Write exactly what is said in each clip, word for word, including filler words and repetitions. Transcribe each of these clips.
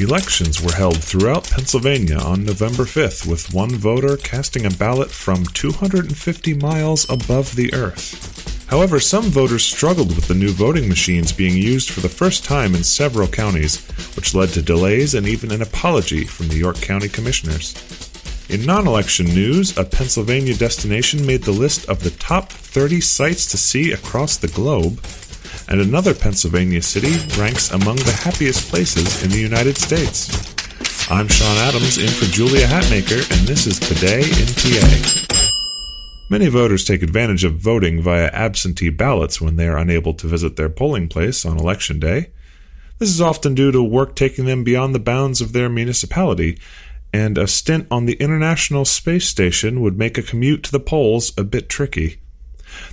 Elections were held throughout Pennsylvania on November fifth, with one voter casting a ballot from two hundred fifty miles above the earth. However, some voters struggled with the new voting machines being used for the first time in several counties, which led to delays and even an apology from the York County commissioners. In non-election news, a Pennsylvania destination made the list of the top thirty sights to see across the globe, and another Pennsylvania city ranks among the happiest places in the United States. I'm Sean Adams, in for Julia Hatmaker, and this is Today in P A. Many voters take advantage of voting via absentee ballots when they are unable to visit their polling place on Election Day. This is often due to work taking them beyond the bounds of their municipality, and a stint on the International Space Station would make a commute to the polls a bit tricky.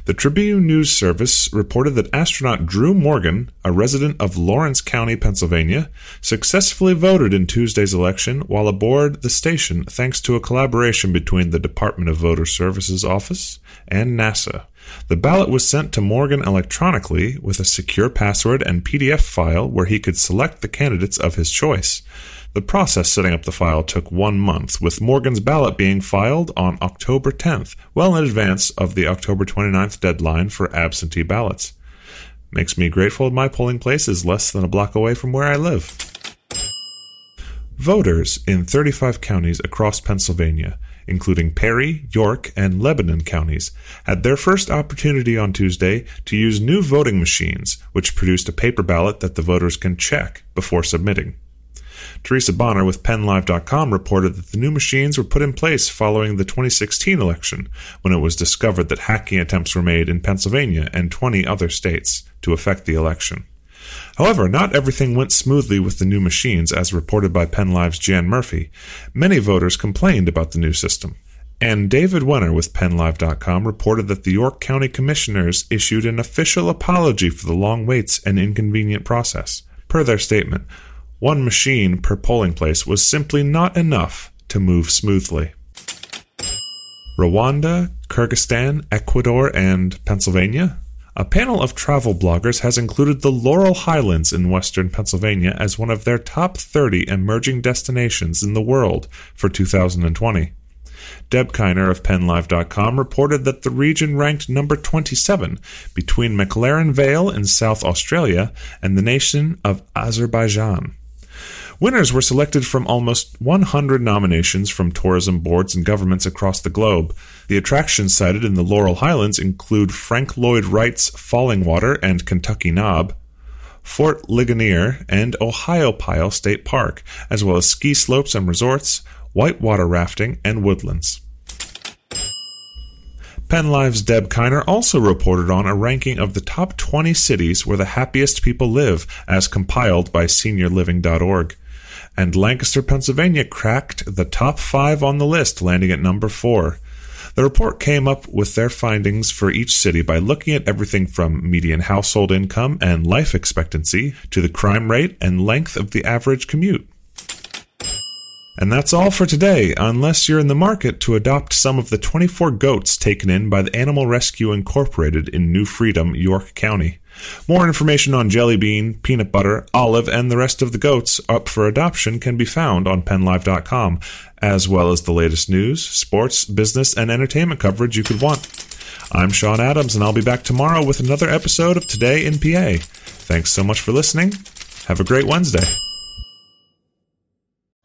The Tribune News Service reported that astronaut Drew Morgan, a resident of Lawrence County, Pennsylvania, successfully voted in Tuesday's election while aboard the station thanks to a collaboration between the Department of Voter Services Office and NASA. The ballot was sent to Morgan electronically with a secure password and P D F file where he could select the candidates of his choice. The process setting up the file took one month, with Morgan's ballot being filed on October tenth, well in advance of the October twenty-ninth deadline for absentee ballots. Makes me grateful my polling place is less than a block away from where I live. Voters in thirty-five counties across Pennsylvania, including Perry, York, and Lebanon counties, had their first opportunity on Tuesday to use new voting machines, which produced a paper ballot that the voters can check before submitting. Teresa Bonner with Penn Live dot com reported that the new machines were put in place following the twenty sixteen election, when it was discovered that hacking attempts were made in Pennsylvania and twenty other states to affect the election. However, not everything went smoothly with the new machines, as reported by PennLive's Jan Murphy. Many voters complained about the new system. And David Wenner with Penn Live dot com reported that the York County Commissioners issued an official apology for the long waits and inconvenient process. Per their statement, one machine per polling place was simply not enough to move smoothly. Rwanda, Kyrgyzstan, Ecuador, and Pennsylvania? A panel of travel bloggers has included the Laurel Highlands in western Pennsylvania as one of their top thirty emerging destinations in the world for two thousand twenty. Deb Kiner of Penn Live dot com reported that the region ranked number twenty-seven between McLaren Vale in South Australia and the nation of Azerbaijan. Winners were selected from almost one hundred nominations from tourism boards and governments across the globe. The attractions cited in the Laurel Highlands include Frank Lloyd Wright's Fallingwater and Kentucky Knob, Fort Ligonier and Ohio Pile State Park, as well as ski slopes and resorts, whitewater rafting, and woodlands. PennLive's Deb Kiner also reported on a ranking of the top twenty cities where the happiest people live, as compiled by senior living dot org. And Lancaster, Pennsylvania cracked the top five on the list, landing at number four. The report came up with their findings for each city by looking at everything from median household income and life expectancy to the crime rate and length of the average commute. And that's all for today, unless you're in the market to adopt some of the twenty-four goats taken in by the Animal Rescue Incorporated in New Freedom, York County. More information on jelly bean, peanut butter, olive, and the rest of the goats up for adoption can be found on Penn Live dot com, as well as the latest news, sports, business, and entertainment coverage you could want. I'm Sean Adams, and I'll be back tomorrow with another episode of Today in P A. Thanks so much for listening. Have a great Wednesday.